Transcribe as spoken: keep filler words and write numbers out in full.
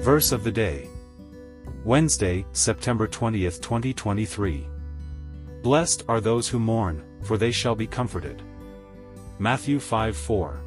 Verse of the day. Wednesday, September twentieth twenty twenty-three. Blessed are those who mourn, for they shall be comforted. Matthew five four.